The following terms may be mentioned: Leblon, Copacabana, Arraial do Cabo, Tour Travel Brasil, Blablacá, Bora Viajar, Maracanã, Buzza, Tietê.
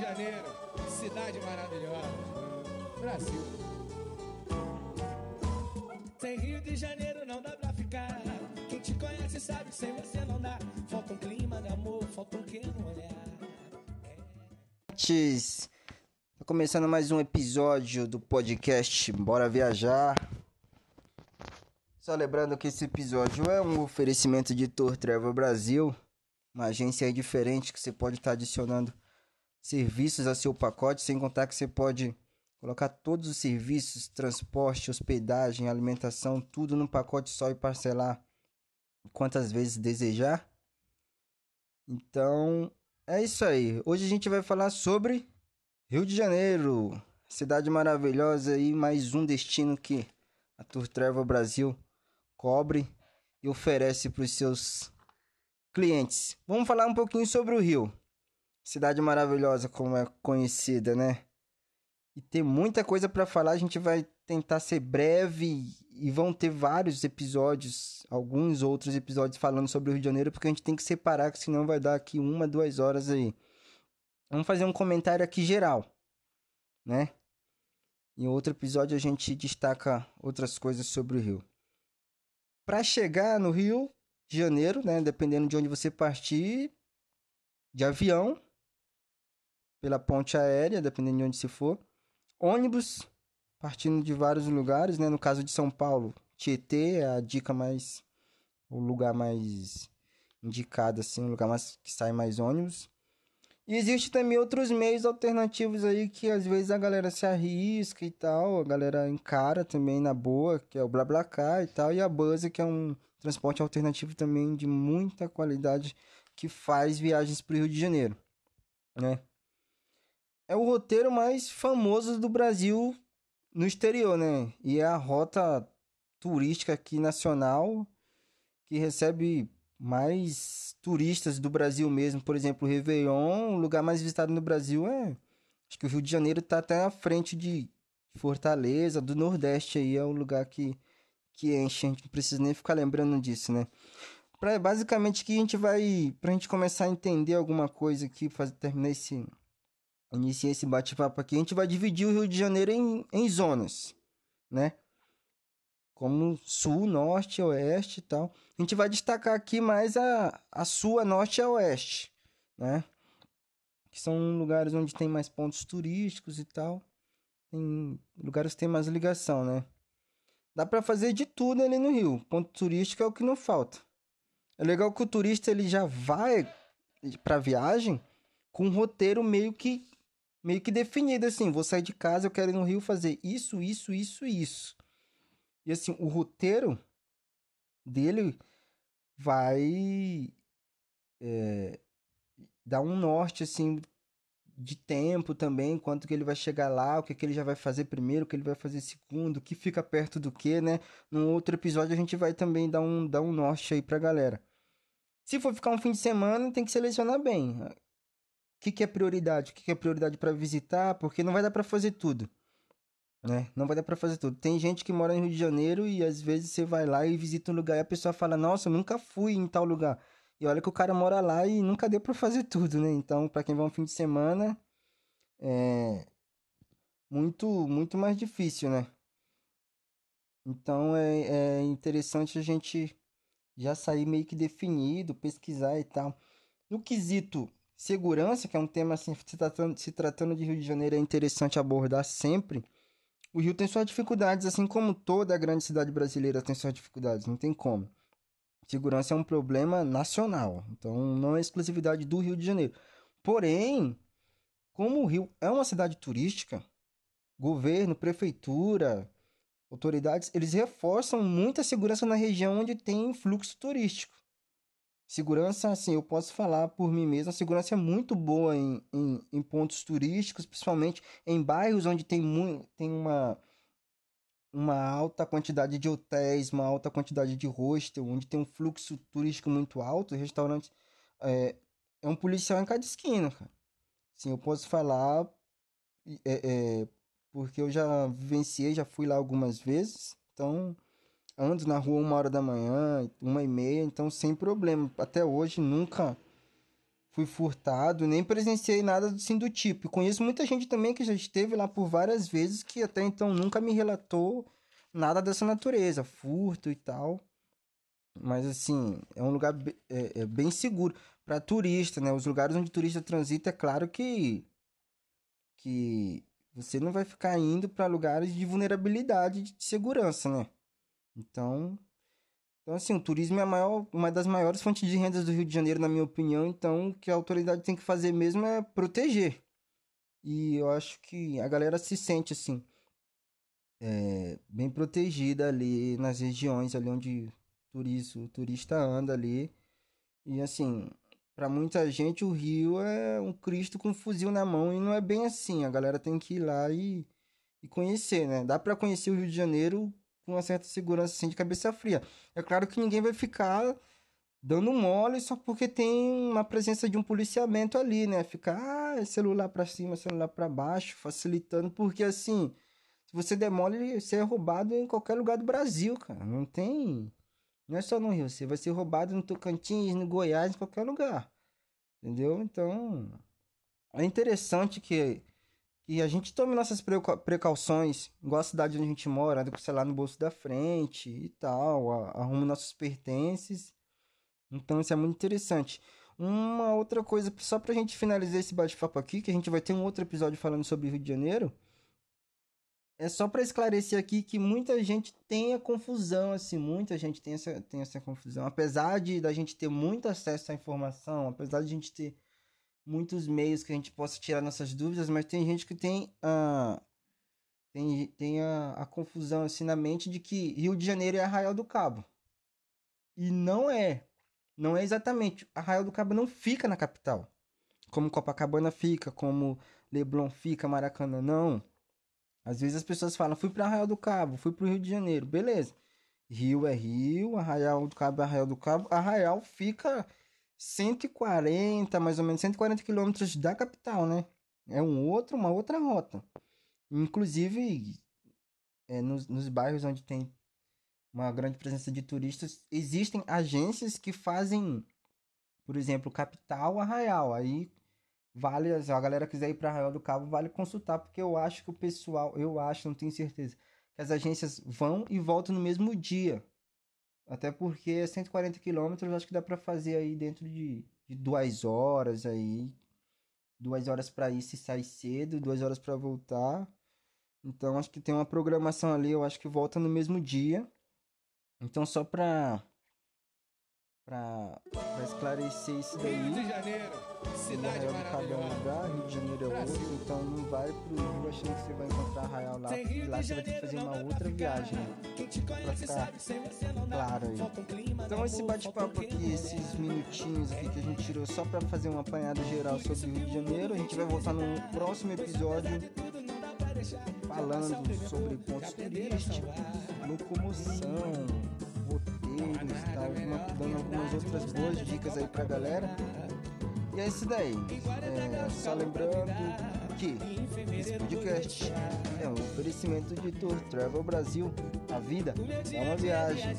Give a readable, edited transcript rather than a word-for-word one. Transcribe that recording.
de Janeiro, cidade maravilhosa, Brasil. Sem Rio de Janeiro não dá pra ficar. Quem te conhece sabe que sem você não dá. Falta um clima de amor, falta um quê no olhar. Tchis, tá começando mais um episódio do podcast Bora Viajar. Só lembrando que esse episódio é um oferecimento de Tour Travel Brasil, uma agência aí diferente que você pode estar adicionando serviços a seu pacote, sem contar que você pode colocar todos os serviços, transporte, hospedagem, alimentação, tudo num pacote só e parcelar quantas vezes desejar. Então, é isso aí. Hoje a gente vai falar sobre Rio de Janeiro, cidade maravilhosa e mais um destino que a Tour Travel Brasil cobre e oferece para os seus clientes. Vamos falar um pouquinho sobre o Rio. Cidade maravilhosa, como é conhecida, né? E tem muita coisa para falar, a gente vai tentar ser breve e vão ter vários episódios, alguns outros episódios falando sobre o Rio de Janeiro, porque a gente tem que separar, que senão vai dar aqui 1-2 horas aí. Vamos fazer um comentário aqui geral, né? Em outro episódio a gente destaca outras coisas sobre o Rio. Para chegar no Rio de Janeiro, né, dependendo de onde você partir, de avião, pela ponte aérea, dependendo de onde se for, ônibus, partindo de vários lugares, né? No caso de São Paulo, Tietê é a dica mais, o lugar mais indicado, assim, o lugar mais que sai mais ônibus. E existe também outros meios alternativos aí que às vezes a galera se arrisca e tal, a galera encara também na boa, que é o Blablacá e tal, e a Buzza, que é um transporte alternativo também de muita qualidade, que faz viagens para o Rio de Janeiro, né? É o roteiro mais famoso do Brasil no exterior, né? E é a rota turística aqui nacional que recebe mais turistas do Brasil mesmo. Por exemplo, o Réveillon, o lugar mais visitado no Brasil é... Acho que o Rio de Janeiro está até na frente de Fortaleza, do Nordeste aí, é um lugar que enche, a gente não precisa nem ficar lembrando disso, né? Basicamente que a gente vai, pra gente começar a entender alguma coisa aqui, iniciar esse bate-papo aqui, a gente vai dividir o Rio de Janeiro em zonas, né? Como sul, norte, oeste e tal. A gente vai destacar aqui mais a sul, a norte e a oeste, né? Que são lugares onde tem mais pontos turísticos e tal. Tem lugares que tem mais ligação, né? Dá pra fazer de tudo ali no Rio. Ponto turístico é o que não falta. É legal que o turista ele já vai para viagem com um roteiro meio que definido, assim, vou sair de casa, eu quero ir no Rio fazer isso, isso, isso e isso. E assim, o roteiro dele vai dar um norte, assim, de tempo também, quanto que ele vai chegar lá, o que ele já vai fazer primeiro, o que ele vai fazer segundo, o que fica perto do que, né? Num outro episódio a gente vai também dar um norte aí pra galera. Se for ficar um fim de semana, tem que selecionar bem. O que é prioridade? O que é prioridade para visitar? Porque não vai dar para fazer tudo, né? Não vai dar para fazer tudo. Tem gente que mora no Rio de Janeiro e às vezes você vai lá e visita um lugar e a pessoa fala, nossa, eu nunca fui em tal lugar. E olha que o cara mora lá e nunca deu para fazer tudo, né? Então, para quem vai um fim de semana, é muito, muito mais difícil, né? Então, é interessante a gente já sair meio que definido, pesquisar e tal. No quesito segurança, que é um tema assim, se tratando de Rio de Janeiro, é interessante abordar sempre. O Rio tem suas dificuldades, assim como toda a grande cidade brasileira tem suas dificuldades, não tem como. Segurança é um problema nacional, então não é exclusividade do Rio de Janeiro. Porém, como o Rio é uma cidade turística, governo, prefeitura, autoridades, eles reforçam muita segurança na região onde tem fluxo turístico. Segurança, assim, eu posso falar por mim mesmo, a segurança é muito boa em pontos turísticos, principalmente em bairros onde tem uma alta quantidade de hotéis, uma alta quantidade de hostel, onde tem um fluxo turístico muito alto, restaurantes. É um policial em cada esquina, cara. Sim, eu posso falar porque eu já vivenciei, já fui lá algumas vezes, então ando na rua 1h da manhã, 1h30, então sem problema. Até hoje nunca fui furtado, nem presenciei nada assim do tipo. E conheço muita gente também que já esteve lá por várias vezes, que até então nunca me relatou nada dessa natureza, furto e tal. Mas assim, é um lugar bem seguro para turista, né? Os lugares onde turista transita, é claro que você não vai ficar indo para lugares de vulnerabilidade de segurança, né? Então assim, o turismo é uma das maiores fontes de rendas do Rio de Janeiro, na minha opinião. Então, o que a autoridade tem que fazer mesmo é proteger. E eu acho que a galera se sente assim, bem protegida ali nas regiões ali onde o turista anda ali. E assim, pra muita gente o Rio é um Cristo com um fuzil na mão, e não é bem assim. A galera tem que ir lá e conhecer, né? Dá pra conhecer o Rio de Janeiro com uma certa segurança, assim, de cabeça fria. É claro que ninguém vai ficar dando mole só porque tem uma presença de um policiamento ali, né? Ficar celular pra cima, celular pra baixo, facilitando, porque assim, se você der mole, você é roubado em qualquer lugar do Brasil, cara. Não tem... Não é só no Rio, você vai ser roubado no Tocantins, no Goiás, em qualquer lugar. Entendeu? Então, é interessante que a gente tome nossas precauções, igual a cidade onde a gente mora, anda com o celular no bolso da frente e tal, arruma nossos pertences. Então, isso é muito interessante. Uma outra coisa, só pra gente finalizar esse bate-papo aqui, que a gente vai ter um outro episódio falando sobre o Rio de Janeiro, é só para esclarecer aqui que muita gente tem a confusão, assim, muita gente tem essa confusão. Apesar de a gente ter muito acesso à informação, apesar de a gente ter muitos meios que a gente possa tirar nossas dúvidas, mas tem gente que tem a confusão, assim, na mente de que Rio de Janeiro é Arraial do Cabo. E não é exatamente. Arraial do Cabo não fica na capital, como Copacabana fica, como Leblon fica, Maracanã, não. Às vezes as pessoas falam, fui para Arraial do Cabo, fui para o Rio de Janeiro, beleza. Rio é Rio, Arraial do Cabo é Arraial do Cabo. Arraial fica 140, mais ou menos, 140 quilômetros da capital, né? É uma outra rota. Inclusive, nos bairros onde tem uma grande presença de turistas, existem agências que fazem, por exemplo, capital, Arraial, aí... Vale, se a galera quiser ir para Arraial do Cabo, vale consultar, porque eu acho que o pessoal, não tenho certeza, que as agências vão e voltam no mesmo dia. Até porque é 140 quilômetros, acho que dá para fazer aí dentro de 2 horas aí. 2 horas para ir se sair cedo, 2 horas para voltar. Então acho que tem uma programação ali, eu acho que volta no mesmo dia. Então só para esclarecer isso daí. Rio de Janeiro, cidade maravilhosa. Rio de Janeiro é outro, então não vai pro Rio achando que você vai encontrar Arraial lá, porque lá você vai ter que fazer uma outra viagem, né? Pra ficar claro aí. Então esse bate-papo aqui, esses minutinhos aqui que a gente tirou só pra fazer uma apanhada geral sobre o Rio de Janeiro, a gente vai voltar no próximo episódio falando sobre pontos turísticos, locomoção, tá, dando algumas outras boas dicas aí pra galera. E é isso daí. Só lembrando que esse podcast é um oferecimento de Tour Travel Brasil. A vida é uma viagem.